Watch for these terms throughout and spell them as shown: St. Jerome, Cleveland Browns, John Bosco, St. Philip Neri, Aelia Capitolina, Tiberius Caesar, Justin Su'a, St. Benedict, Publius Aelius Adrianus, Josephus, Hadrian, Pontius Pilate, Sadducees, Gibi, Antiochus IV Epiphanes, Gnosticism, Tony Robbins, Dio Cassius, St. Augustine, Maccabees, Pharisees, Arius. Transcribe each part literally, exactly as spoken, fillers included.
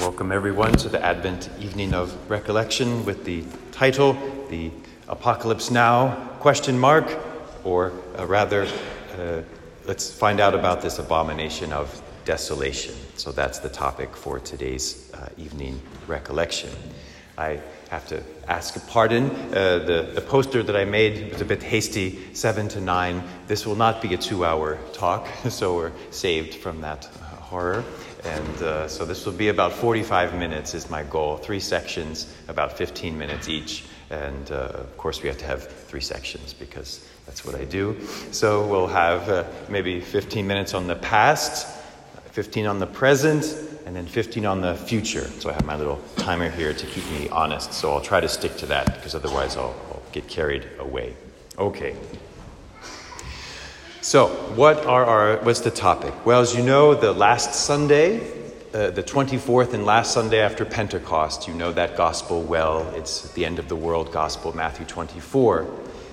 Welcome everyone to the Advent Evening of Recollection with the title, The Apocalypse Now, question mark, or uh, rather, uh, let's find out about this abomination of desolation. So that's the topic for today's uh, evening recollection. I have to ask pardon. Uh, the, the poster that I made was a bit hasty, seven to nine. This will not be a two-hour talk, so we're saved from that uh, horror. And uh, so this will be about forty-five minutes is my goal. Three sections, about fifteen minutes each. And uh, of course, we have to have three sections because that's what I do. So we'll have uh, maybe fifteen minutes on the past, fifteen on the present, and then fifteen on the future. So I have my little timer here to keep me honest. So I'll try to stick to that because otherwise I'll, I'll get carried away. Okay. So what are our, what's the topic? Well, as you know, the last Sunday, uh, the twenty-fourth and last Sunday after Pentecost, you know that gospel well. It's the end of the world gospel, Matthew twenty-four.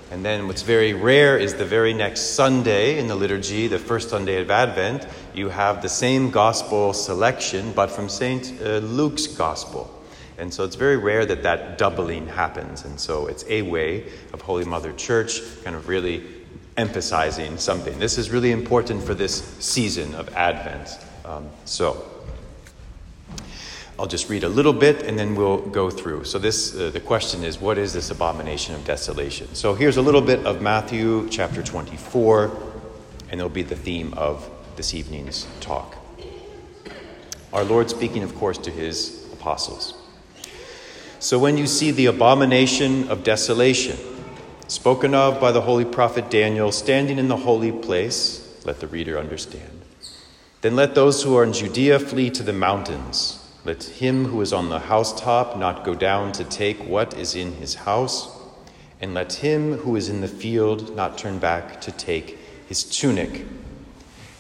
And then what's very rare is the very next Sunday in the liturgy, the first Sunday of Advent, you have the same gospel selection, but from Saint uh, Luke's gospel. And so it's very rare that that doubling happens. And so it's a way of Holy Mother Church kind of really emphasizing something. This is really important for this season of Advent. Um, so I'll just read a little bit and then we'll go through. So this, uh, the question is, what is this abomination of desolation? So here's a little bit of Matthew chapter twenty-four, and it'll be the theme of this evening's talk. Our Lord speaking, of course, to his apostles. So when you see the abomination of desolation, spoken of by the holy prophet Daniel, standing in the holy place, let the reader understand. Then let those who are in Judea flee to the mountains. Let him who is on the housetop not go down to take what is in his house, and let him who is in the field not turn back to take his tunic.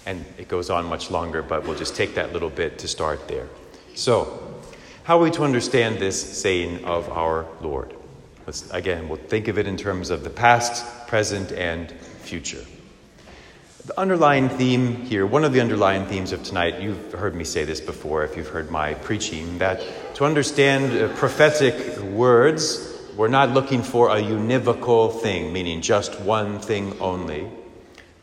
And it goes on much longer, but we'll just take that little bit to start there. So, how are we to understand this saying of our Lord? Let's, again, we'll think of it in terms of the past, present, and future. The underlying theme here, one of the underlying themes of tonight, you've heard me say this before if you've heard my preaching, that to understand uh, prophetic words, we're not looking for a univocal thing, meaning just one thing only,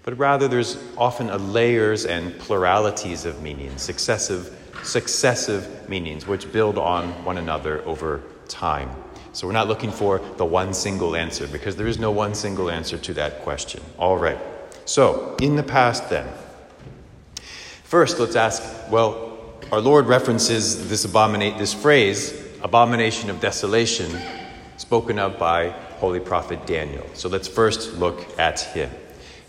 but rather there's often a layers and pluralities of meanings, successive, successive meanings, which build on one another over time. So we're not looking for the one single answer because there is no one single answer to that question. All right. So in the past then, first let's ask, well, our Lord references this abominate, this phrase, abomination of desolation, spoken of by Holy Prophet Daniel. So let's first look at him.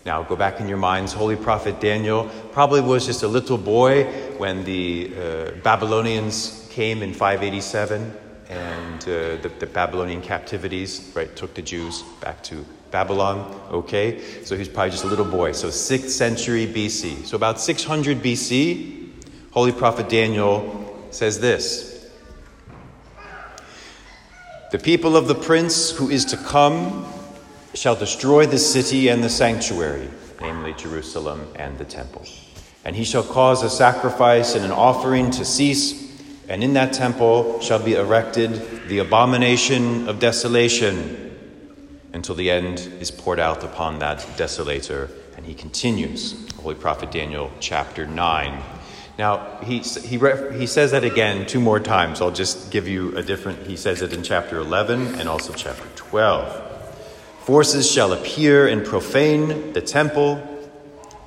Now go back in your minds, Holy Prophet Daniel probably was just a little boy when the uh, Babylonians came in five eighty-seven. And uh, the, the Babylonian captivities, right, took the Jews back to Babylon, okay? So he's probably just a little boy. So sixth century B C. So about six hundred B C, Holy Prophet Daniel says this. The people of the prince who is to come shall destroy the city and the sanctuary, namely Jerusalem and the temple. And he shall cause a sacrifice and an offering to cease, and in that temple shall be erected the abomination of desolation until the end is poured out upon that desolator. And he continues, Holy Prophet Daniel, chapter nine. Now, he he he says that again two more times. I'll just give you a different, he says it in chapter eleven and also chapter twelve. Forces shall appear and profane the temple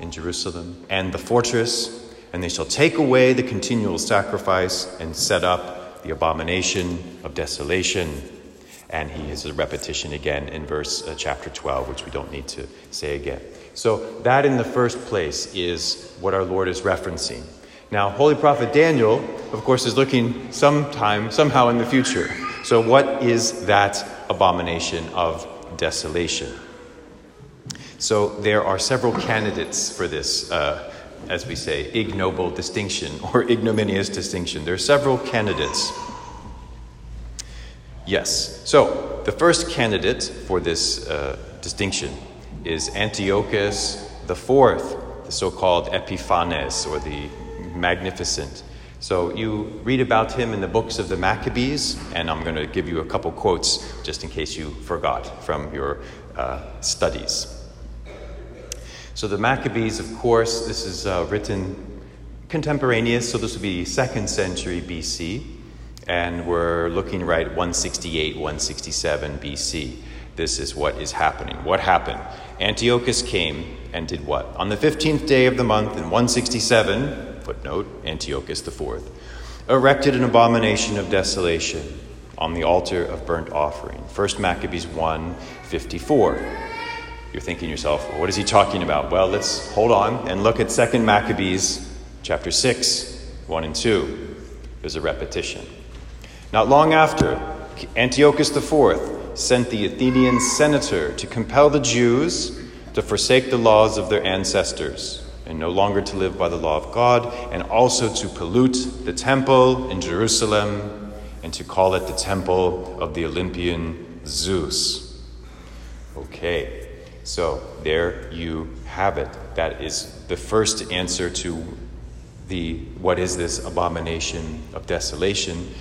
in Jerusalem and the fortress, and they shall take away the continual sacrifice and set up the abomination of desolation. And he has a repetition again in verse uh, chapter twelve, which we don't need to say again. So that in the first place is what our Lord is referencing. Now, Holy Prophet Daniel, of course, is looking sometime, somehow in the future. So what is that abomination of desolation? So there are several candidates for this uh as we say, ignoble distinction or ignominious distinction. There are several candidates. Yes. So the first candidate for this uh, distinction is Antiochus the fourth, the so-called Epiphanes or the Magnificent. So you read about him in the books of the Maccabees, and I'm going to give you a couple quotes just in case you forgot from your uh, studies. So the Maccabees, of course, this is uh, written contemporaneous, so this would be second century B C, and we're looking right one sixty-eight, one sixty-seven B C. This is what is happening. What happened? Antiochus came and did what? On the fifteenth day of the month in one sixty-seven, footnote, Antiochus the fourth, erected an abomination of desolation on the altar of burnt offering. First Maccabees one fifty-four. You're thinking to yourself, well, what is he talking about? Well, let's hold on and look at Second Maccabees chapter six, one and two. There's a repetition. Not long after, Antiochus the fourth sent the Athenian senator to compel the Jews to forsake the laws of their ancestors, and no longer to live by the law of God, and also to pollute the temple in Jerusalem, and to call it the temple of the Olympian Zeus. Okay, so there you have it. That is the first answer to the what is this abomination of desolation.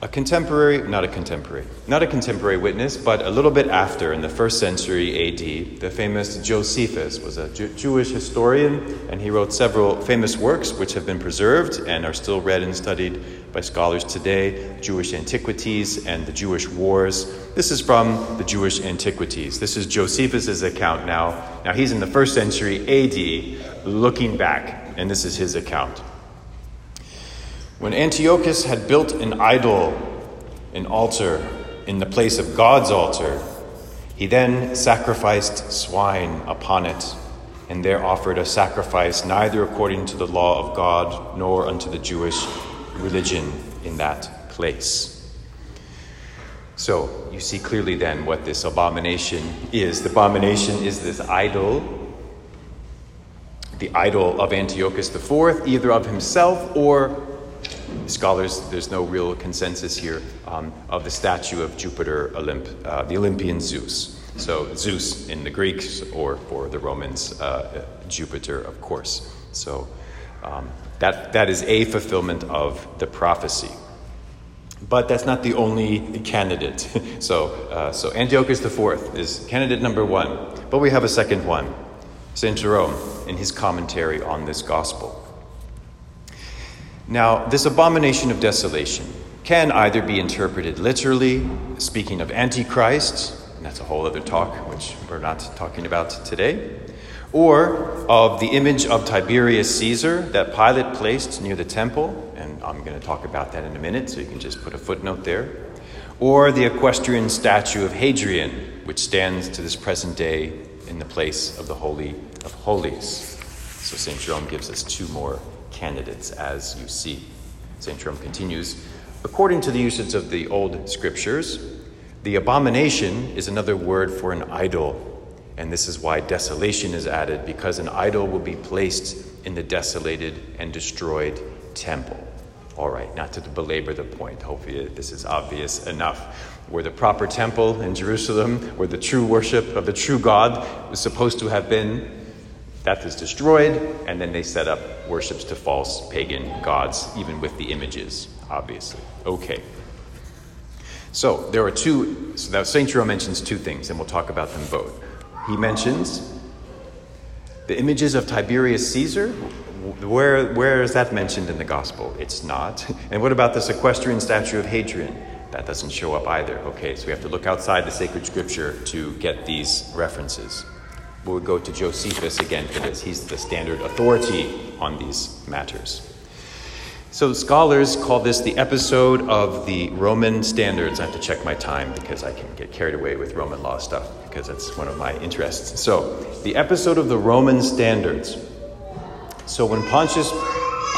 A contemporary, not a contemporary, not a contemporary witness, but a little bit after, in the first century A D, the famous Josephus was a Ju- Jewish historian, and he wrote several famous works which have been preserved and are still read and studied by scholars today, Jewish Antiquities and the Jewish Wars. This is from the Jewish Antiquities. This is Josephus's account now. Now he's in the first century A D, looking back, and this is his account. When Antiochus had built an idol, an altar, in the place of God's altar, he then sacrificed swine upon it, and there offered a sacrifice neither according to the law of God nor unto the Jewish religion in that place. So you see clearly then what this abomination is. The abomination is this idol, the idol of Antiochus the fourth, either of himself or scholars, there's no real consensus here, um, of the statue of Jupiter, Olymp, uh, the Olympian Zeus. So Zeus in the Greeks, or for the Romans, uh, Jupiter, of course. So um, that that is a fulfillment of the prophecy. But that's not the only candidate. so uh, so Antiochus the fourth is candidate number one. But we have a second one, Saint Jerome, in his commentary on this gospel. Now, this abomination of desolation can either be interpreted literally, speaking of Antichrist, and that's a whole other talk, which we're not talking about today, or of the image of Tiberius Caesar that Pilate placed near the temple, and I'm going to talk about that in a minute, so you can just put a footnote there, or the equestrian statue of Hadrian, which stands to this present day in the place of the Holy of Holies. So Saint Jerome gives us two more candidates, as you see. Saint Jerome continues, according to the usage of the old scriptures, the abomination is another word for an idol, and this is why desolation is added, because an idol will be placed in the desolated and destroyed temple. All right, not to belabor the point, hopefully this is obvious enough. Where the proper temple in Jerusalem, where the true worship of the true God was supposed to have been, that is destroyed, and then they set up worships to false pagan gods, even with the images, obviously. Okay. So there are two, so now Saint Jerome mentions two things, and we'll talk about them both. He mentions the images of Tiberius Caesar. Where, where is that mentioned in the gospel? It's not. And what about this equestrian statue of Hadrian? That doesn't show up either. Okay, so we have to look outside the sacred scripture to get these references. We'll go to Josephus again for this. He's the standard authority on these matters. So scholars call this the episode of the Roman standards. I have to check my time because I can get carried away with Roman law stuff because that's one of my interests. So the episode of the Roman standards. So when Pontius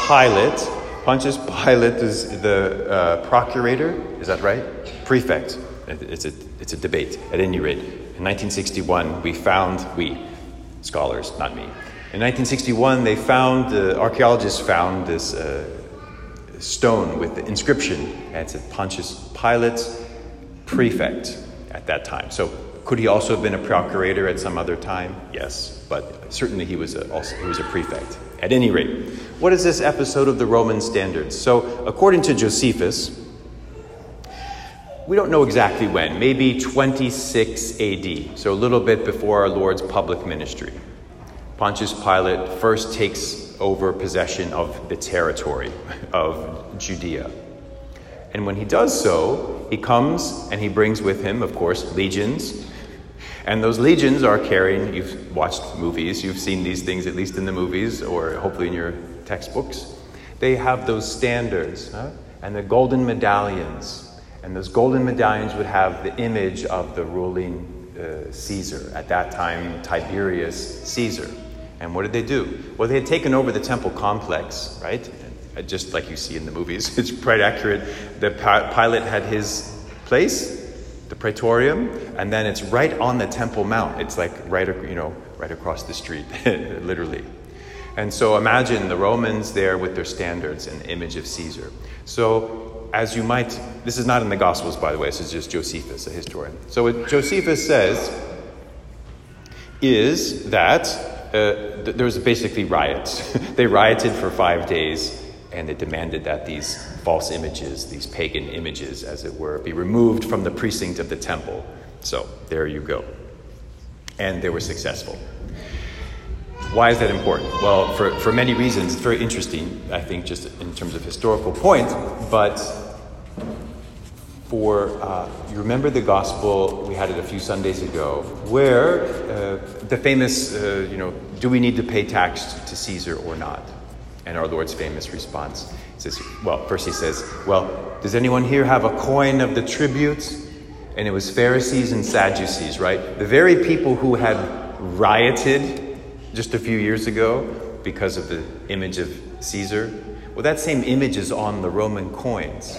Pilate, Pontius Pilate is the uh, procurator, is that right? Prefect. It's a, it's a debate at any rate. In nineteen sixty-one, we found, we, scholars, not me. In nineteen sixty-one, they found, the uh, archaeologists found this uh, stone with the inscription, and it said Pontius Pilate, prefect at that time. So could he also have been a procurator at some other time? Yes, but certainly he was a, also he was a prefect At any rate, what is this episode of the Roman standards? So, according to Josephus, we don't know exactly when, maybe twenty-six A D, so a little bit before our Lord's public ministry. Pontius Pilate first takes over possession of the territory of Judea. And when he does so, he comes and he brings with him, of course, legions. And those legions are carrying, you've watched movies, you've seen these things at least in the movies or hopefully in your textbooks. They have those standards, huh? And the golden medallions. And those golden medallions would have the image of the ruling uh, Caesar, at that time, Tiberius Caesar. And what did they do? Well, they had taken over the temple complex, right? And just like you see in the movies, it's quite accurate. The Pilate had his place, the Praetorium, and then it's right on the Temple Mount. It's like right, you know, right across the street, literally. And so imagine the Romans there with their standards and the image of Caesar. So, as you might, this is not in the Gospels, by the way, this is just Josephus, a historian. So what Josephus says is that uh, th- there was basically riots. They rioted for five days, and they demanded that these false images, these pagan images, as it were, be removed from the precinct of the temple. So there you go. And they were successful. Why is that important? Well, for, for many reasons. It's very interesting, I think, just in terms of historical point. But for, uh, you remember the gospel, we had it a few Sundays ago, where uh, the famous, uh, you know, do we need to pay tax to Caesar or not? And our Lord's famous response says, well, first he says, well, does anyone here have a coin of the tribute? And it was Pharisees and Sadducees, right? The very people who had rioted just a few years ago because of the image of Caesar. Well, that same image is on the Roman coins.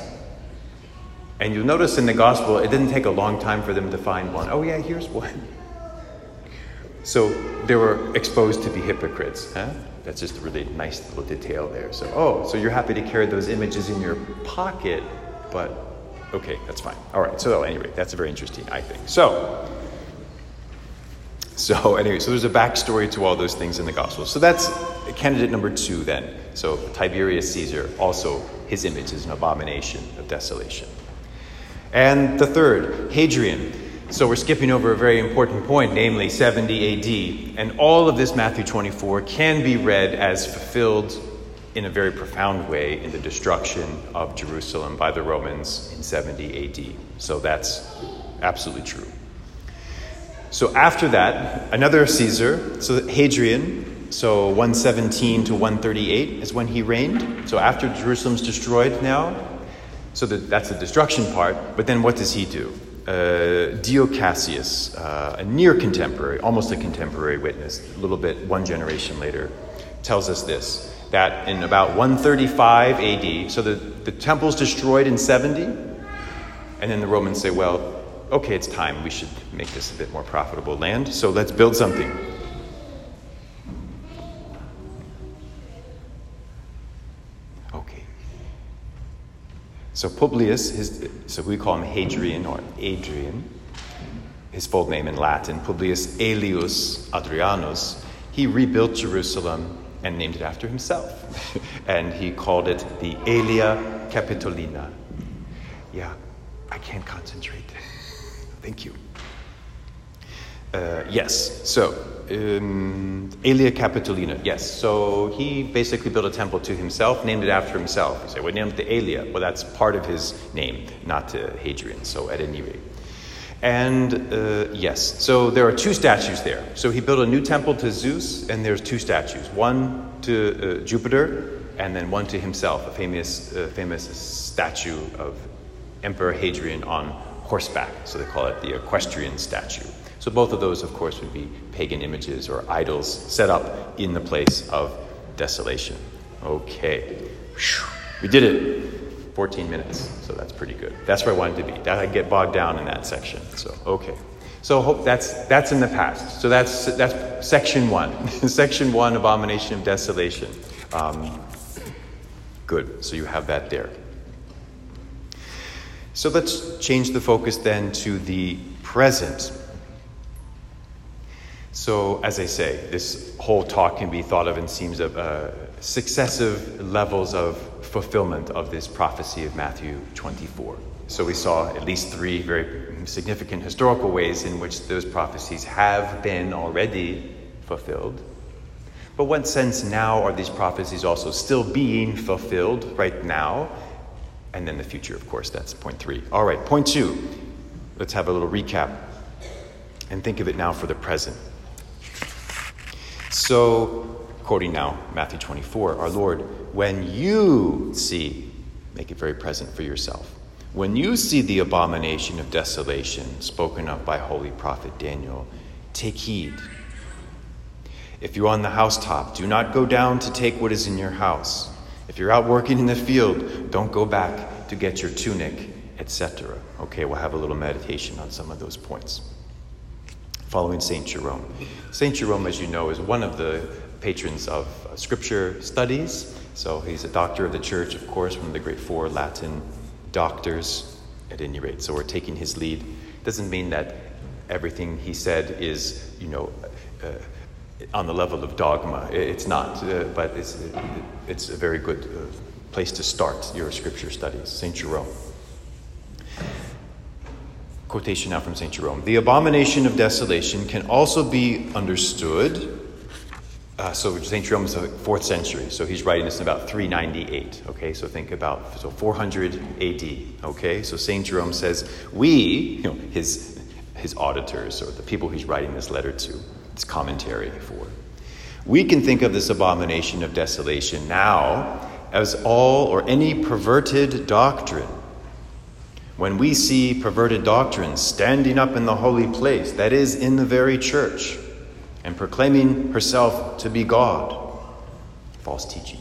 And you'll notice in the gospel, it didn't take a long time for them to find one. Oh yeah, here's one. So they were exposed to be hypocrites. Huh? That's just a really nice little detail there. So, oh, so you're happy to carry those images in your pocket, but okay, that's fine. All right, so anyway, that's very interesting, I think. So, So anyway, so there's a backstory to all those things in the Gospels. So that's candidate number two then. So Tiberius Caesar, also his image is an abomination of desolation. And the third, Hadrian. So we're skipping over a very important point, namely seventy A D. And all of this Matthew twenty-four can be read as fulfilled in a very profound way in the destruction of Jerusalem by the Romans in seventy A D. So that's absolutely true. So after that, another Caesar, so Hadrian, so one seventeen to one thirty-eight is when he reigned. So after Jerusalem's destroyed now, so that, that's the destruction part. But then what does he do? Uh, Dio Cassius, uh, a near contemporary, almost a contemporary witness, a little bit one generation later, tells us this, that in about one thirty-five A D, so the, the temple's destroyed in seventy, and then the Romans say, well, okay, it's time. We should make this a bit more profitable land. So let's build something. Okay. So Publius, his, so we call him Hadrian or Adrian, his full name in Latin, Publius Aelius Adrianus, he rebuilt Jerusalem and named it after himself. And he called it the Aelia Capitolina. Yeah, I can't concentrate. Thank you. Uh, yes, so, um, Aelia Capitolina, yes. So he basically built a temple to himself, named it after himself. You say, we named it the Aelia. Well, that's part of his name, not uh, Hadrian, so at any rate. And uh, yes, so there are two statues there. So he built a new temple to Zeus, and there's two statues. One to uh, Jupiter, and then one to himself, a famous, uh, famous statue of Emperor Hadrian on horseback, so they call it the equestrian statue. So both of those, of course, would be pagan images or idols set up in the place of desolation. Okay, we did it. fourteen minutes, so that's pretty good. That's where I wanted to be. That I get bogged down in that section. So okay, so hope that's that's in the past. So that's that's section one, section one, abomination of desolation. Um, good. So you have that there. So let's change the focus then to the present. So, as I say, this whole talk can be thought of and seems of uh, successive levels of fulfillment of this prophecy of Matthew twenty-four. So we saw at least three very significant historical ways in which those prophecies have been already fulfilled. But what sense now are these prophecies also still being fulfilled right now? And then the future, of course, that's point three. All right, point two. Let's have a little recap and think of it now for the present. So, quoting now Matthew twenty-four, our Lord, when you see, make it very present for yourself, when you see the abomination of desolation spoken of by holy prophet Daniel, take heed. If you're on the housetop, do not go down to take what is in your house. If you're out working in the field, don't go back to get your tunic, et cetera. Okay, we'll have a little meditation on some of those points. Following Saint Jerome. Saint Jerome, as you know, is one of the patrons of scripture studies. So he's a doctor of the church, of course, one of the great four Latin doctors, at any rate. So we're taking his lead. Doesn't mean that everything he said is, you know, uh, on the level of dogma. It's not, uh, but it's it's a very good uh, place to start your scripture studies. Saint Jerome. Quotation now from Saint Jerome. The abomination of desolation can also be understood. Uh, so Saint Jerome is the fourth century, so he's writing this in about three ninety-eight, okay? So think about, so four hundred A D, okay? So Saint Jerome says, we, you know, his, his auditors, or the people he's writing this letter to, this commentary for, we can think of this abomination of desolation now as all or any perverted doctrine. When we see perverted doctrine standing up in the holy place, that is, in the very church, and proclaiming herself to be God. False teaching.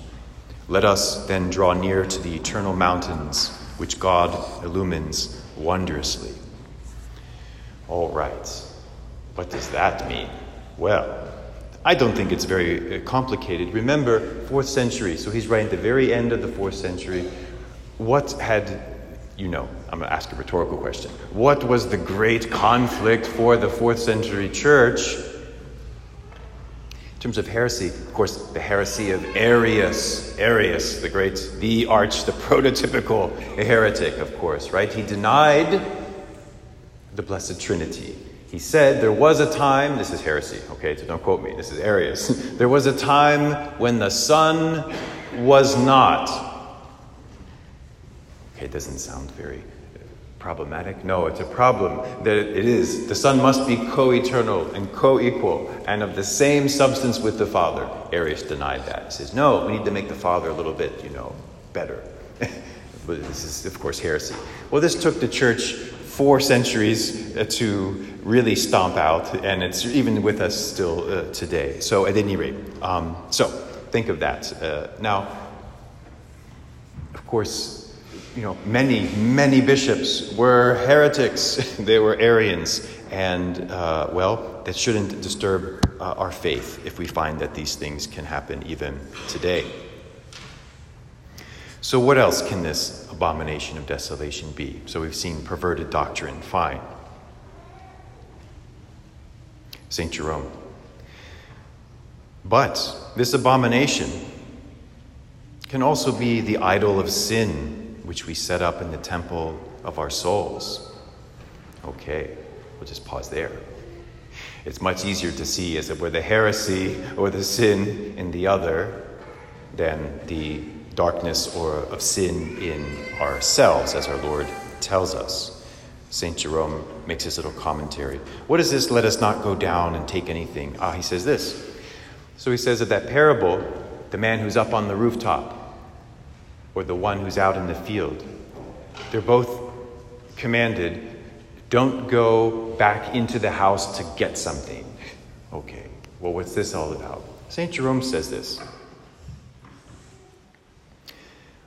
Let us then draw near to the eternal mountains, which God illumines wondrously. All right. What does that mean? Well, I don't think it's very complicated. Remember, fourth century. So he's right at the very end of the fourth century. What had, you know, I'm going to ask a rhetorical question. What was the great conflict for the fourth century church? In terms of heresy, of course, the heresy of Arius, Arius, the great, the arch, the prototypical heretic, of course, right? He denied the Blessed Trinity. He said there was a time, this is heresy, okay, so don't quote me, this is Arius. There was a time when the Son was not. Okay, it doesn't sound very problematic? No, it's a problem that it is. The Son must be co-eternal and co-equal and of the same substance with the Father. Arius denied that. He says, no, we need to make the Father a little bit, you know, better. But this is, of course, heresy. Well, this took the church four centuries to really stomp out, and it's even with us still uh, today. So at any rate, um, so think of that. Uh, now, of course, you know, many, many bishops were heretics. They were Arians. And, uh, well, that shouldn't disturb uh, our faith if we find that these things can happen even today. So what else can this abomination of desolation be? So we've seen perverted doctrine. Fine. Saint Jerome. But this abomination can also be the idol of sin, which we set up in the temple of our souls. Okay, we'll just pause there. It's much easier to see, as it were, the heresy or the sin in the other than the darkness or of sin in ourselves, as our Lord tells us. Saint Jerome makes his little commentary. What is this? Let us not go down and take anything. Ah, he says this. So he says of that parable, the man who's up on the rooftop, or the one who's out in the field, they're both commanded, don't go back into the house to get something. Okay, well, what's this all about? Saint Jerome says this.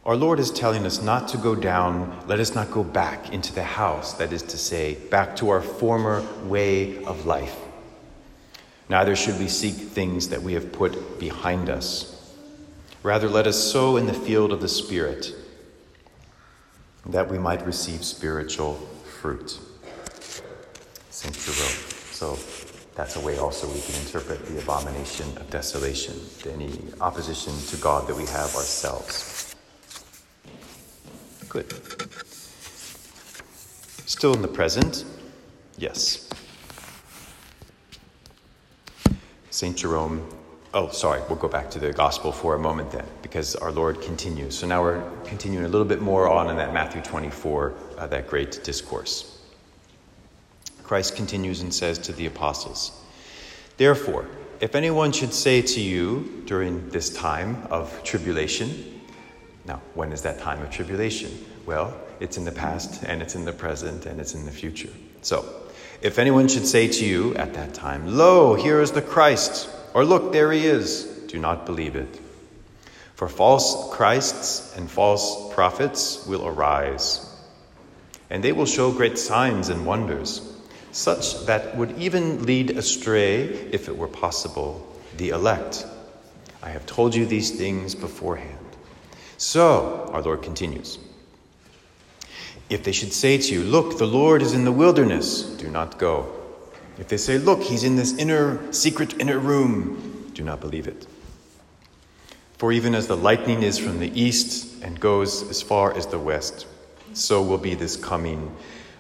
Our Lord is telling us not to go down, let us not go back into the house, that is to say, back to our former way of life. Neither should we seek things that we have put behind us. Rather, let us sow in the field of the Spirit, that we might receive spiritual fruit. Saint Jerome. So That's a way also we can interpret the abomination of desolation, any opposition to God that we have ourselves. Good. Still in the present, yes. Saint Jerome, oh, sorry, we'll go back to the gospel for a moment then, because our Lord continues. So now we're continuing a little bit more on in that Matthew twenty-four, uh, that great discourse. Christ continues and says to the apostles, "Therefore, if anyone should say to you during this time of tribulation," now, when is that time of tribulation? Well, it's in the past, and it's in the present, and it's in the future. So, if anyone should say to you at that time, "Lo, here is the Christ," or "Look, there he is," do not believe it. For false Christs and false prophets will arise, and they will show great signs and wonders, such that would even lead astray, if it were possible, the elect. I have told you these things beforehand. So, our Lord continues, if they should say to you, "Look, the Lord is in the wilderness," do not go. If they say, "Look, he's in this inner, secret inner room," do not believe it. For even as the lightning is from the east and goes as far as the west, so will be this coming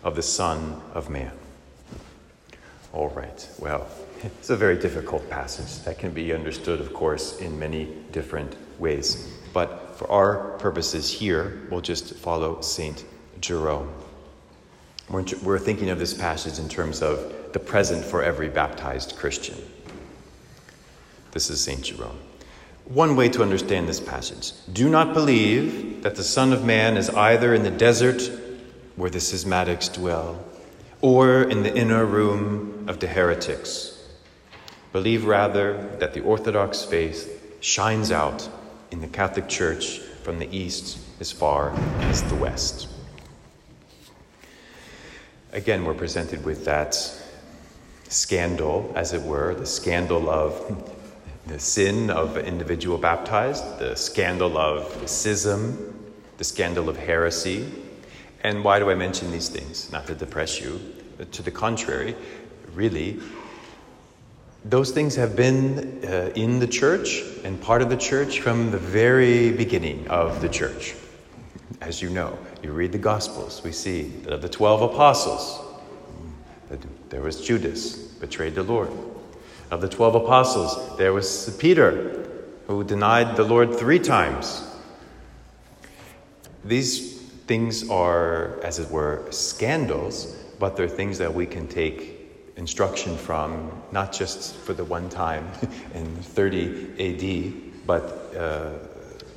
of the Son of Man. All right, well, it's a very difficult passage that can be understood, of course, in many different ways. But for our purposes here, we'll just follow Saint Jerome. We're, we're thinking of this passage in terms of the present for every baptized Christian. This is Saint Jerome. One way to understand this passage: do not believe that the Son of Man is either in the desert where the schismatics dwell, or in the inner room of the heretics. Believe rather that the Orthodox faith shines out in the Catholic Church from the east as far as the west. Again, we're presented with that scandal, as it were, the scandal of the sin of an individual baptized, the scandal of schism, the scandal of heresy. And why do I mention these things? Not to depress you. To the contrary, really, those things have been uh, in the church and part of the church from the very beginning of the church. As you know, you read the Gospels, we see that of the twelve apostles, there was Judas, betrayed the Lord. Of the twelve apostles, there was Peter, who denied the Lord three times. These things are, as it were, scandals, but they're things that we can take instruction from, not just for the one time in thirty A D, but uh,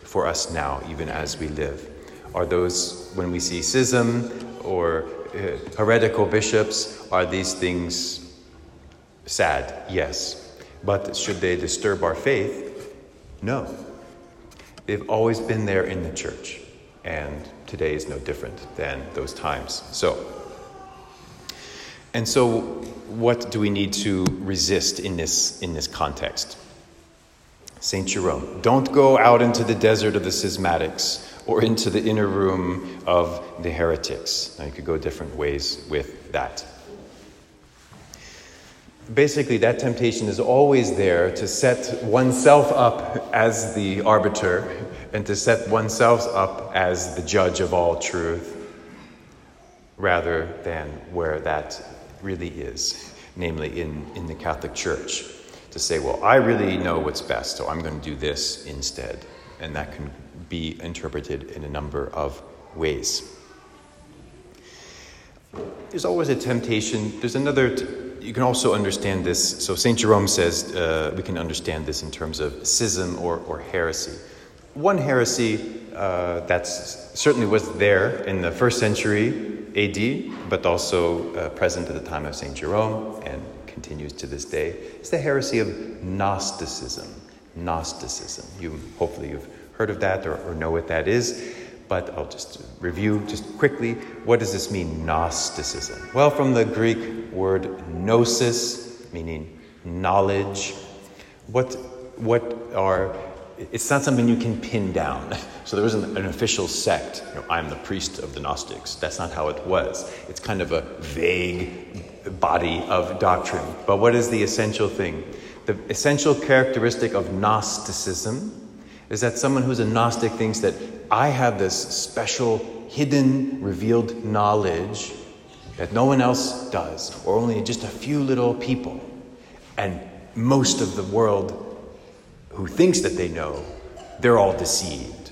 for us now, even as we live. Are those, when we see schism or uh, heretical bishops, are these things sad? Yes. But should they disturb our faith? No. They've always been there in the church. And today is no different than those times. So, and so what do we need to resist in this, in this context? Saint Jerome, don't go out into the desert of the schismatics or into the inner room of the heretics. Now, you could go different ways with that. Basically, that temptation is always there to set oneself up as the arbiter and to set oneself up as the judge of all truth, rather than where that really is, namely in, in the Catholic Church, to say, well, I really know what's best, so I'm going to do this instead. And that can be interpreted in a number of ways. There's always a temptation. There's another... T- You can also understand this. So Saint Jerome says uh, we can understand this in terms of schism or, or heresy. One heresy uh, that certainly was there in the first century A D, but also uh, present at the time of Saint Jerome and continues to this day, is the heresy of Gnosticism. Gnosticism. You hopefully you've heard of that or, or know what that is. But I'll just review just quickly. What does this mean, Gnosticism? Well, from the Greek word gnosis, meaning knowledge. What, what are it's not something you can pin down. So there isn't an official sect, you know, I'm the priest of the Gnostics. That's not how it was. It's kind of a vague body of doctrine. But what is the essential thing? The essential characteristic of Gnosticism is that someone who's a Gnostic thinks that I have this special, hidden, revealed knowledge that no one else does, or only just a few little people. And most of the world who thinks that they know, they're all deceived.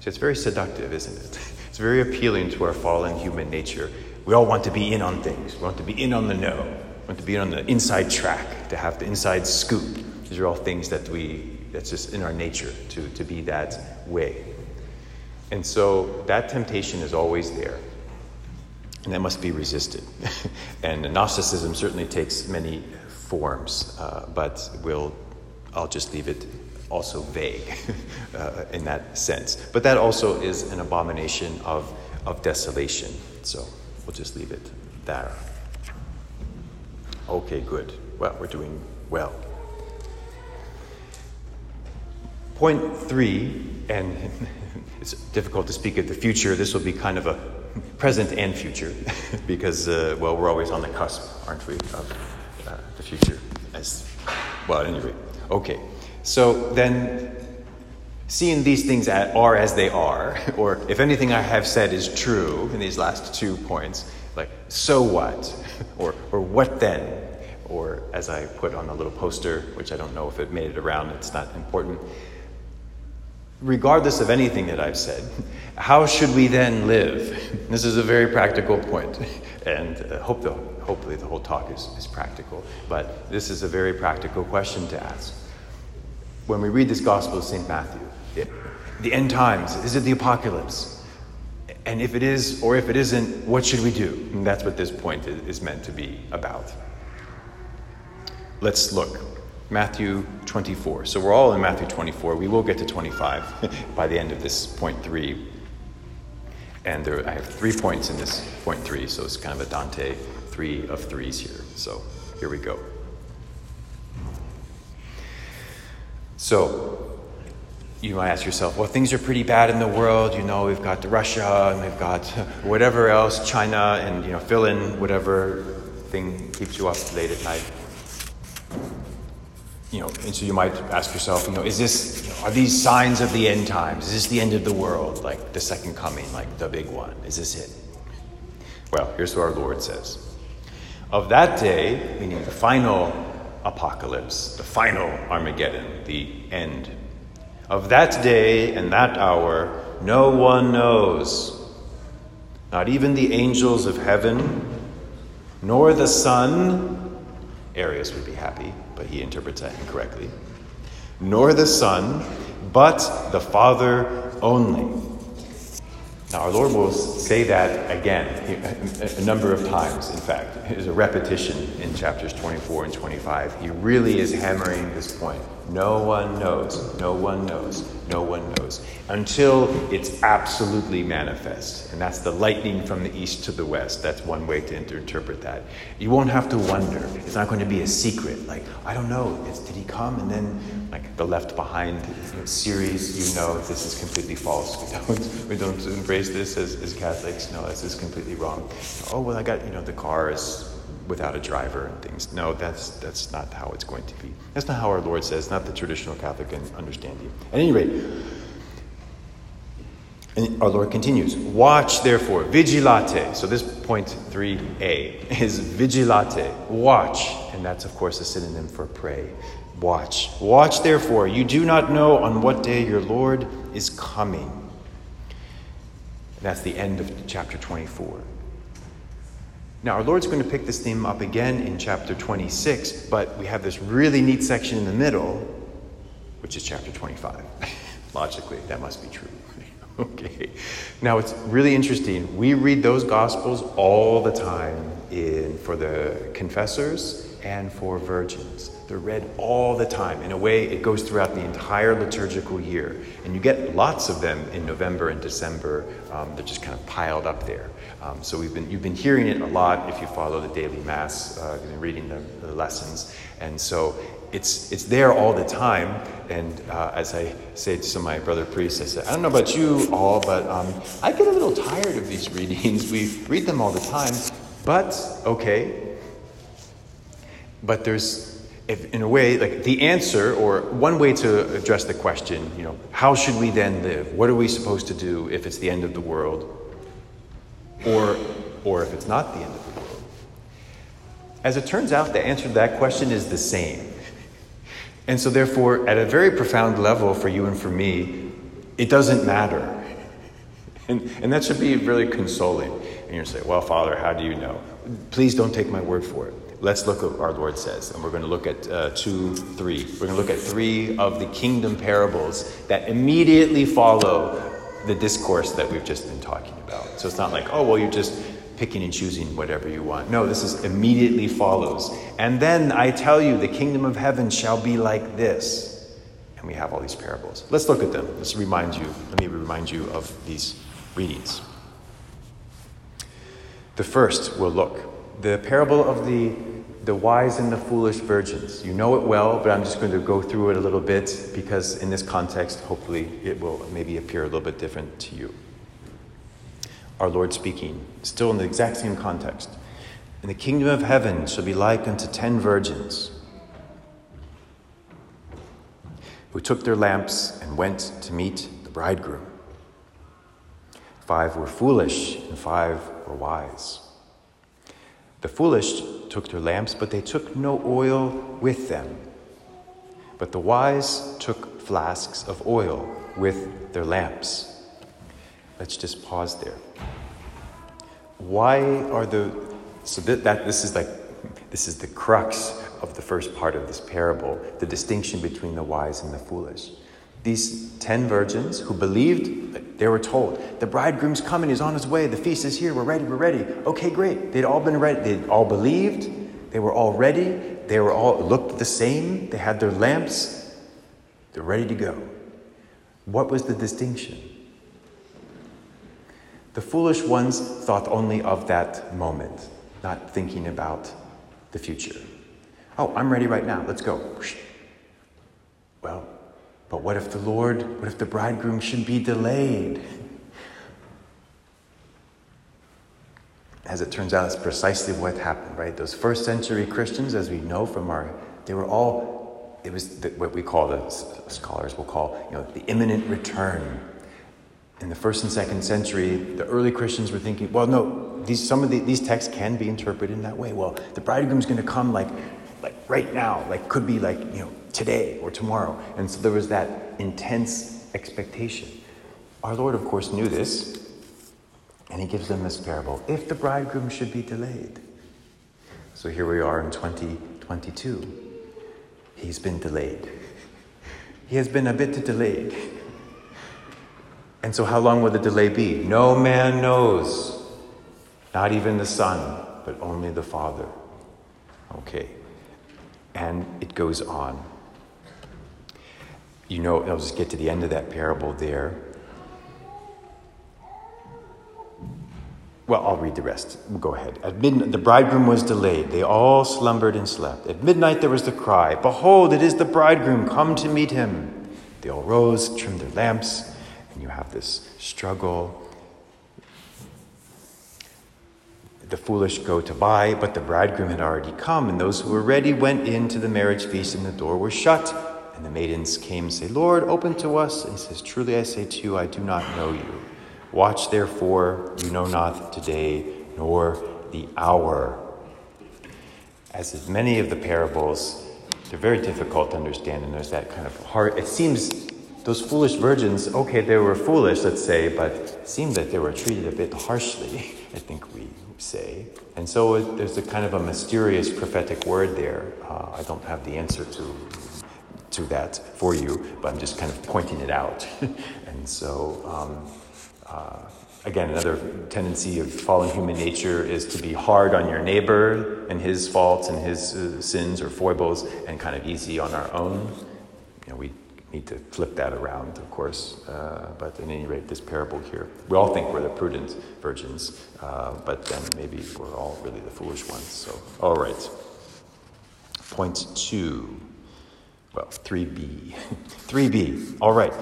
So it's very seductive, isn't it? It's very appealing to our fallen human nature. We all want to be in on things. We want to be in on the know. We want to be in on the inside track, to have the inside scoop. These are all things that we, that's just in our nature, to, to be that way. And so that temptation is always there. And that must be resisted. And Gnosticism certainly takes many forms, uh, but we'll I'll just leave it also vague uh, in that sense. But that also is an abomination of, of desolation. So we'll just leave it there. Okay, good. Well, we're doing well. Point three, and it's difficult to speak of the future. This will be kind of a present and future because, uh, well, we're always on the cusp, aren't we, of uh, the future. As well, at any rate. Okay, so then seeing these things at, are as they are, or if anything I have said is true in these last two points, like, so what? Or, or what then? Or as I put on a little poster, which I don't know if it made it around, it's not important. Regardless of anything that I've said, how should we then live? This is a very practical point, and I hope the, hopefully the whole talk is, is practical, but this is a very practical question to ask. When we read this Gospel of Saint Matthew, it, the end times, is it the apocalypse? And if it is, or if it isn't, what should we do? And that's what this point is meant to be about. Let's look. Matthew twenty-four. So we're all in Matthew twenty-four. We will get to twenty-five by the end of this point three. And there, I have three points in this point three, so it's kind of a Dante three of threes here. So here we go. So you might ask yourself, well, things are pretty bad in the world. You know, we've got Russia and we've got whatever else, China, and, you know, fill in whatever thing keeps you up late at night. You know, and so you might ask yourself, you know, is this, you know, are these signs of the end times? Is this the end of the world, like the second coming, like the big one? Is this it? Well, here's what our Lord says. Of that day, meaning the final apocalypse, the final Armageddon, the end. Of that day and that hour, no one knows, not even the angels of heaven, nor the Son. Arius would be happy. But he interprets that incorrectly. Nor the Son, but the Father only. Now, our Lord will say that again, a number of times, in fact. There's a repetition in chapters twenty-four and twenty-five. He really is hammering this point. No one knows, no one knows, no one knows, until it's absolutely manifest. And that's the lightning from the east to the west. That's one way to inter- interpret that. You won't have to wonder. It's not going to be a secret. Like, I don't know, it's, did he come? And then, like, the Left Behind you know, series, you know, this is completely false. We don't, we don't embrace this as, as Catholics. No, this is completely wrong. Oh, well, I got, you know, the car is without a driver and things. No, that's that's not how it's going to be. That's not how our Lord says, not the traditional Catholic understanding. At any rate, and our Lord continues, watch therefore, vigilate. So this point three A is vigilate, watch. And that's, of course, a synonym for pray. Watch. Watch therefore, you do not know on what day your Lord is coming. And that's the end of chapter twenty-four. Now, our Lord's going to pick this theme up again in chapter twenty-six, but we have this really neat section in the middle, which is chapter twenty-five. Logically, that must be true. Okay. Now, it's really interesting. We read those Gospels all the time in for the confessors and for virgins. They're read all the time. In a way, it goes throughout the entire liturgical year. And you get lots of them in November and December. Um, they're just kind of piled up there. Um, so we've been, you've been hearing it a lot if you follow the daily Mass, uh, you've been reading the, the lessons. And so it's it's there all the time. And uh, as I say to some of my brother priests, I say, I don't know about you all, but um, I get a little tired of these readings. We read them all the time, but okay. But there's, if, in a way, like the answer, or one way to address the question, you know, how should we then live? What are we supposed to do if it's the end of the world? Or, or if it's not the end of the world? As it turns out, the answer to that question is the same. And so therefore, at a very profound level for you and for me, it doesn't matter. And, and that should be really consoling. And you're saying, well, Father, how do you know? Please don't take my word for it. Let's look at what our Lord says. And we're going to look at uh, two, three. We're going to look at three of the kingdom parables that immediately follow the discourse that we've just been talking about. So it's not like, oh, well, you're just picking and choosing whatever you want. No, this is immediately follows. And then I tell you, the kingdom of heaven shall be like this. And we have all these parables. Let's look at them. Let's remind you. Let me remind you of these readings. The first, we'll look. The parable of the, the wise and the foolish virgins. You know it well, but I'm just going to go through it a little bit because in this context, hopefully, it will maybe appear a little bit different to you. Our Lord speaking, still in the exact same context. And the kingdom of heaven shall be like unto ten virgins who took their lamps and went to meet the bridegroom. Five were foolish and five were wise. The foolish took their lamps, but they took no oil with them. But the wise took flasks of oil with their lamps. Let's just pause there. Why are the, so that, that this is like, this is the crux of the first part of this parable, the distinction between the wise and the foolish. These ten virgins who believed, they were told, the bridegroom's coming, he's on his way, the feast is here, we're ready, we're ready. Okay, great. They'd all been ready, they'd all believed, they were all ready, they were all looked the same, they had their lamps, they're ready to go. What was the distinction? The foolish ones thought only of that moment, not thinking about the future. Oh, I'm ready right now. Let's go. Well, but what if the Lord, what if the bridegroom should be delayed? As it turns out, it's precisely what happened, right? Those first century Christians, as we know from our, they were all, it was the, what we call, the scholars will call, you know, the imminent return. In the first and second century, the early Christians were thinking, well, no, these some of the, these texts can be interpreted in that way. Well, the bridegroom's going to come like, like right now, like could be like, you know, today or tomorrow. And so there was that intense expectation. Our Lord, of course, knew this, and he gives them this parable. If the bridegroom should be delayed. So here we are in twenty twenty-two. He's been delayed. He has been a bit delayed. And so how long will the delay be? No man knows. Not even the Son, but only the Father. Okay. And it goes on. You know, I'll just get to the end of that parable there. Well, I'll read the rest. We'll go ahead. At midnight, the bridegroom was delayed. They all slumbered and slept. At midnight there was the cry, "Behold, it is the bridegroom. Come to meet him." They all rose, trimmed their lamps. And you have this struggle. The foolish go to buy, but the bridegroom had already come, and those who were ready went in to the marriage feast, and the door was shut. And the maidens came and say, "Lord, open to us." And he says, "Truly I say to you, I do not know you. Watch therefore, you know not the day nor the hour." As in many of the parables, they're very difficult to understand, and there's that kind of hard, it seems. Those foolish virgins, okay, they were foolish, let's say, but it seemed that they were treated a bit harshly, I think we say. And so it, there's a kind of a mysterious prophetic word there. Uh, I don't have the answer to to that for you, but I'm just kind of pointing it out. And so, um, uh, again, another tendency of fallen human nature is to be hard on your neighbor and his faults and his uh, sins or foibles, and kind of easy on our own. You know, we need to flip that around, of course, uh, but at any rate, this parable here. We all think we're the prudent virgins, uh, but then maybe we're all really the foolish ones. So, all right. Point two. Well, three B. three B. All right.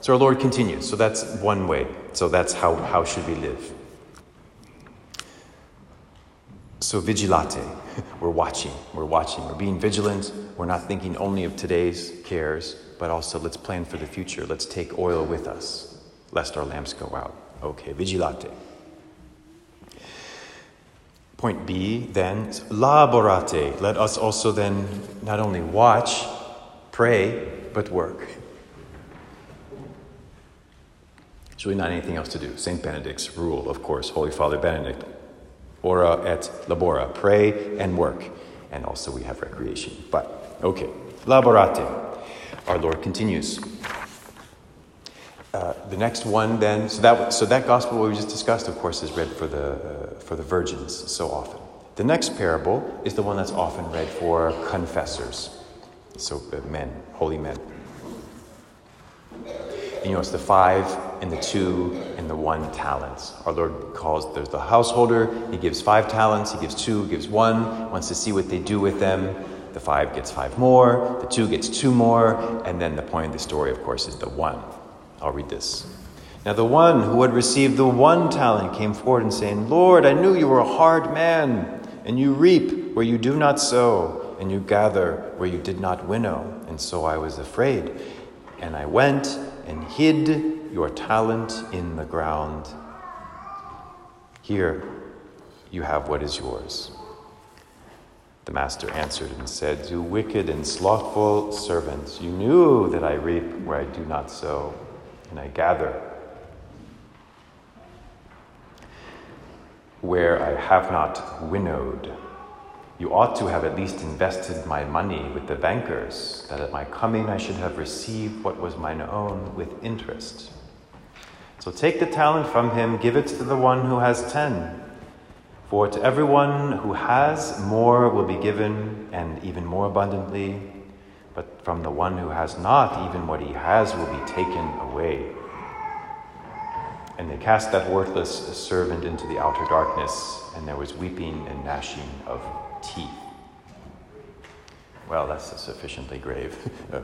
So our Lord continues. So that's one way. So that's how, how should we live. So vigilate. We're watching. We're watching. We're being vigilant. We're not thinking only of today's cares, but also let's plan for the future. Let's take oil with us, lest our lamps go out. Okay, vigilate. Point B, then, laborate. Let us also then not only watch, pray, but work. There's really not anything else to do. Saint Benedict's rule, of course, Holy Father Benedict. Ora et labora, pray and work. And also we have recreation. But, okay, laborate. Our Lord continues. Uh, the next one, then, so that so that gospel we just discussed, of course, is read for the uh, for the virgins so often. The next parable is the one that's often read for confessors, so uh, men, holy men. And you know, it's the five and the two and the one talents. Our Lord calls there's the householder. He gives five talents. He gives two. Gives one. Wants to see what they do with them. The five gets five more. The two gets two more. And then the point of the story, of course, is the one. I'll read this. Now the one who had received the one talent came forward and saying, Lord, I knew you were a hard man, and you reap where you do not sow, and you gather where you did not winnow. And so I was afraid, and I went and hid your talent in the ground. Here you have what is yours. The master answered and said, you wicked and slothful servants, you knew that I reap where I do not sow, and I gather where I have not winnowed. You ought to have at least invested my money with the bankers, that at my coming I should have received what was mine own with interest. So take the talent from him, give it to the one who has ten. For to everyone who has, more will be given, and even more abundantly. But from the one who has not, even what he has will be taken away. And they cast that worthless servant into the outer darkness, and there was weeping and gnashing of teeth. Well, that's a sufficiently grave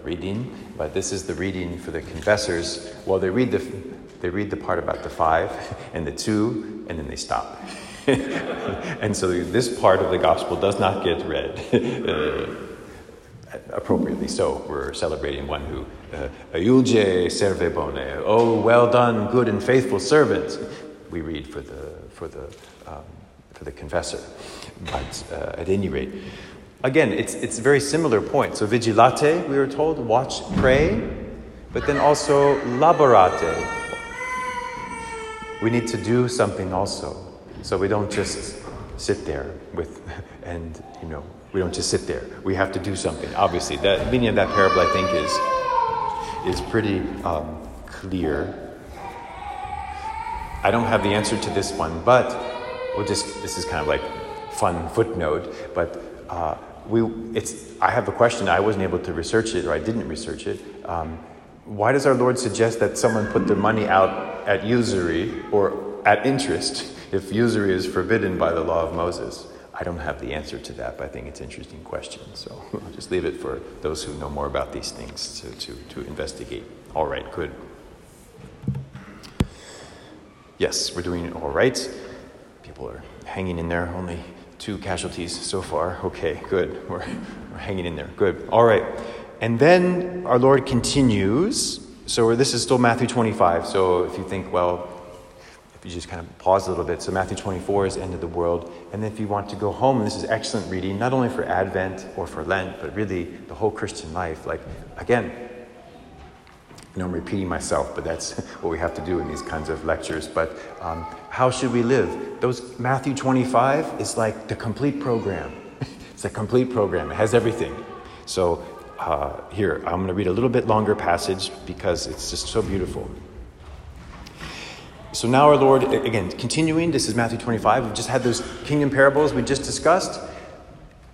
reading, but this is the reading for the confessors. Well, they read the they read the part about the five and the two, and then they stop. And so this part of the gospel does not get read. uh, Appropriately so, we're celebrating one who, Iulge serve bone, oh, well done, good and faithful servant. We read for the for the um, for the confessor, but uh, at any rate, again, it's it's a very similar point. So vigilate, we were told, watch, pray, but then also laborate. We need to do something also, so we don't just sit there with and you know. We don't just sit there. We have to do something. Obviously, the meaning of that parable, I think, is is pretty um, clear. I don't have the answer to this one, but we'll just. This is kind of like fun footnote. But uh, we, it's. I have a question. I wasn't able to research it, or I didn't research it. Um, why does our Lord suggest that someone put their money out at usury or at interest if usury is forbidden by the law of Moses? I don't have the answer to that, but I think it's an interesting question. So I'll just leave it for those who know more about these things to, to, to investigate. All right, good. Yes, we're doing all right. People are hanging in there. Only two casualties so far. Okay, good. We're, we're hanging in there. Good. All right. And then our Lord continues. So this is still Matthew twenty-five. So if you think, well, you just kind of pause a little bit. So Matthew twenty-four is end of the world. And then if you want to go home, this is excellent reading, not only for Advent or for Lent, but really the whole Christian life. Like, again, you know, I'm repeating myself, but that's what we have to do in these kinds of lectures. But um, how should we live? Those Matthew twenty-five is like the complete program. It's a complete program. It has everything. So uh, here, I'm going to read a little bit longer passage because it's just so beautiful. So now our Lord, again, continuing, this is Matthew twenty-five. We've just had those kingdom parables we just discussed.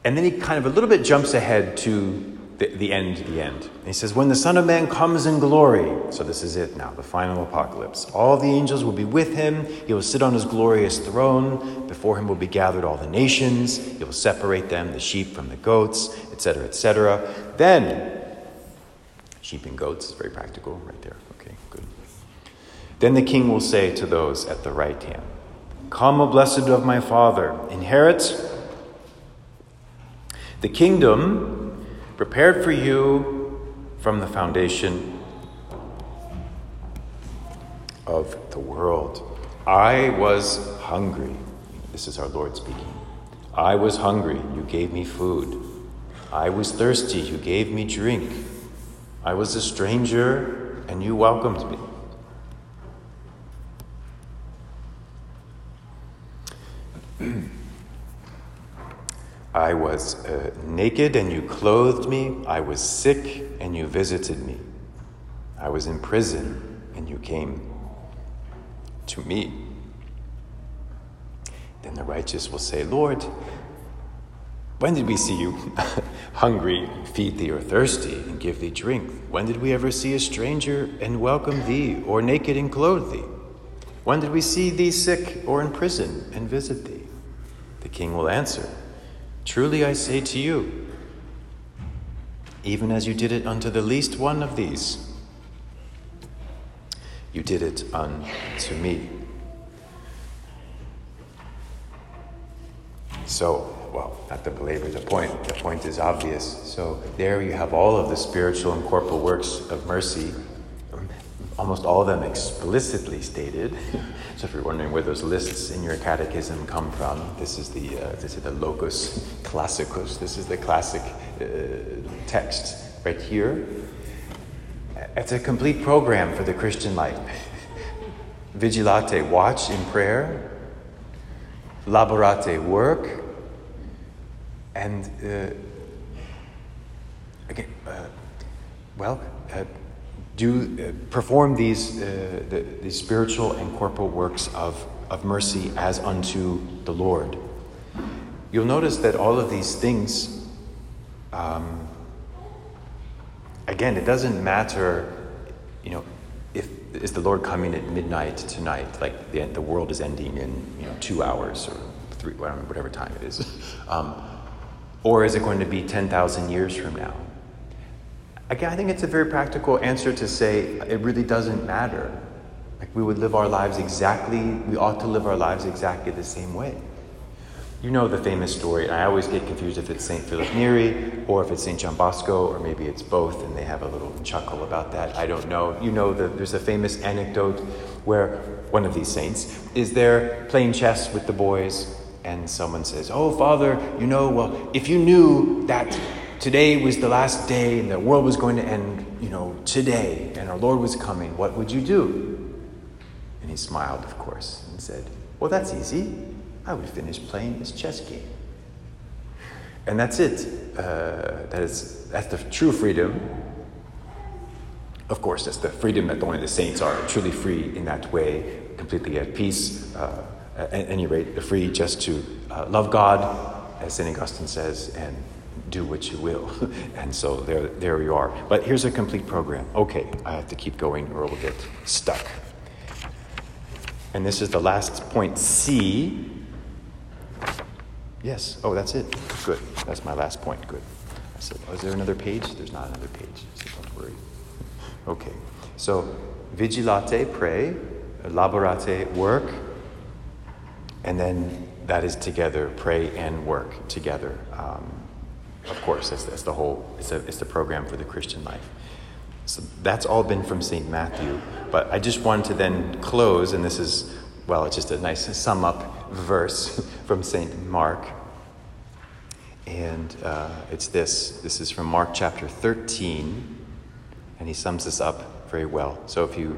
And then he kind of a little bit jumps ahead to the, the end, the end. And he says, when the Son of Man comes in glory, so this is it now, the final apocalypse. All the angels will be with him. He will sit on his glorious throne. Before him will be gathered all the nations. He will separate them, the sheep from the goats, et cetera, et cetera. Then sheep and goats. It's very practical right there. Okay, good. Then the king will say to those at the right hand, "Come, O blessed of my Father, inherit the kingdom prepared for you from the foundation of the world. I was hungry." This is our Lord speaking. "I was hungry, you gave me food. I was thirsty, you gave me drink. I was a stranger, and you welcomed me." "I was uh, naked, and you clothed me. I was sick, and you visited me. I was in prison, and you came to me." Then the righteous will say, "Lord, when did we see you hungry, feed thee, or thirsty, and give thee drink? When did we ever see a stranger and welcome thee, or naked and clothe thee? When did we see thee sick or in prison and visit thee?" The king will answer, "Truly I say to you, even as you did it unto the least one of these, you did it unto me." So, well, not to belabor the point, the point is obvious. So there you have all of the spiritual and corporal works of mercy, almost all of them explicitly stated. So if you're wondering where those lists in your catechism come from, this is the uh, this is the locus classicus. This is the classic uh, text right here. It's a complete program for the Christian life. Vigilate, watch in prayer. Laborate, work. And uh, again, uh, well, uh, do uh, perform these uh, the, the spiritual and corporal works of, of mercy as unto the Lord. You'll notice that all of these things, um, again, it doesn't matter, you know, if is the Lord coming at midnight tonight, like the the world is ending in you know two hours or three, whatever time it is. Um, Or is it going to be ten thousand years from now? Again, I think it's a very practical answer to say it really doesn't matter. Like we would live our lives exactly, we ought to live our lives exactly the same way. You know the famous story, and I always get confused if it's Saint Philip Neri or if it's Saint John Bosco, or maybe it's both, and they have a little chuckle about that. I don't know. You know, the, there's a famous anecdote where one of these saints is there playing chess with the boys, and someone says, "Oh, Father, you know, well, if you knew that today was the last day and the world was going to end, you know, today, and our Lord was coming, what would you do?" And he smiled, of course, and said, "Well, that's easy. I would finish playing this chess game." And that's it. Uh, that is, that's the true freedom. Of course, that's the freedom that only the saints are truly free in that way, completely at peace, uh, at any rate, free just to uh, love God, as Saint Augustine says, and do what you will. And so there there you are. But here's a complete program. Okay, I have to keep going or we'll get stuck. And this is the last point, C. Yes, oh, that's it. Good, that's my last point, good. I said, oh, is there another page? There's not another page, so don't worry. Okay, so vigilate, pray, laborate, work, and then that is together, pray and work together. Um, of course, that's, that's the whole, it's, a, it's the program for the Christian life. So that's all been from Saint Matthew. But I just wanted to then close, and this is, well, it's just a nice sum up verse from Saint Mark. And uh, it's this. This is from Mark chapter thirteen, and he sums this up very well. So if you...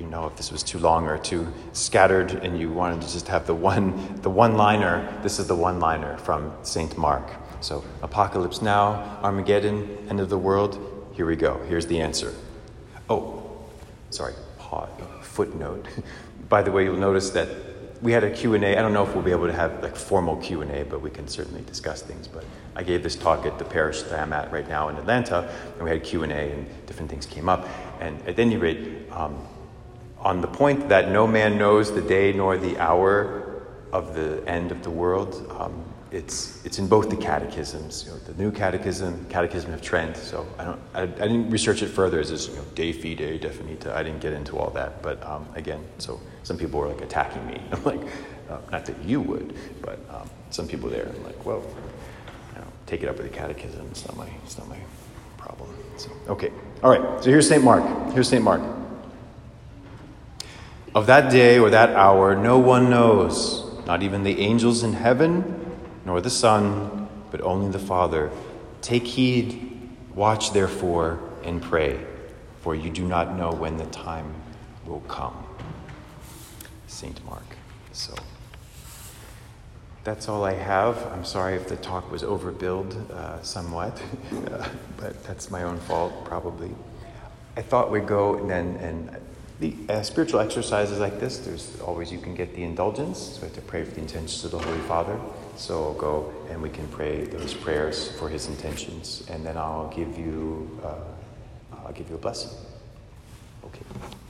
You know, if this was too long or too scattered and you wanted to just have the one the one-liner, this is the one-liner from Saint Mark. So, Apocalypse Now, Armageddon, End of the World, here we go. Here's the answer. Oh, sorry, pod, footnote. By the way, you'll notice that we had a Q and A. I don't know if we'll be able to have like formal Q and A, but we can certainly discuss things. But I gave this talk at the parish that I'm at right now in Atlanta, and we had Q and A and different things came up. And at any rate... Um, On the point that no man knows the day nor the hour of the end of the world, um, it's it's in both the catechisms, you know, the New Catechism, Catechism of Trent. So I don't, I, I didn't research it further. It's just, you know, de fide, definita. I didn't get into all that, but um, again, so some people were like attacking me. I'm like, uh, not that you would, but um, some people there are like, well, you know, take it up with the catechism. It's not my, it's not my problem. So okay, all right. So here's Saint Mark. Here's Saint Mark. Of that day or that hour, no one knows, not even the angels in heaven, nor the Son, but only the Father. Take heed, watch therefore, and pray, for you do not know when the time will come. Saint Mark. So that's all I have. I'm sorry if the talk was overbilled uh, somewhat, uh, but that's my own fault, probably. I thought we'd go and then, and the uh, spiritual exercises like this, there's always, you can get the indulgence, so we have to pray for the intentions of the Holy Father. So I'll go and we can pray those prayers for his intentions, and then I'll give you, uh, I'll give you a blessing. Okay.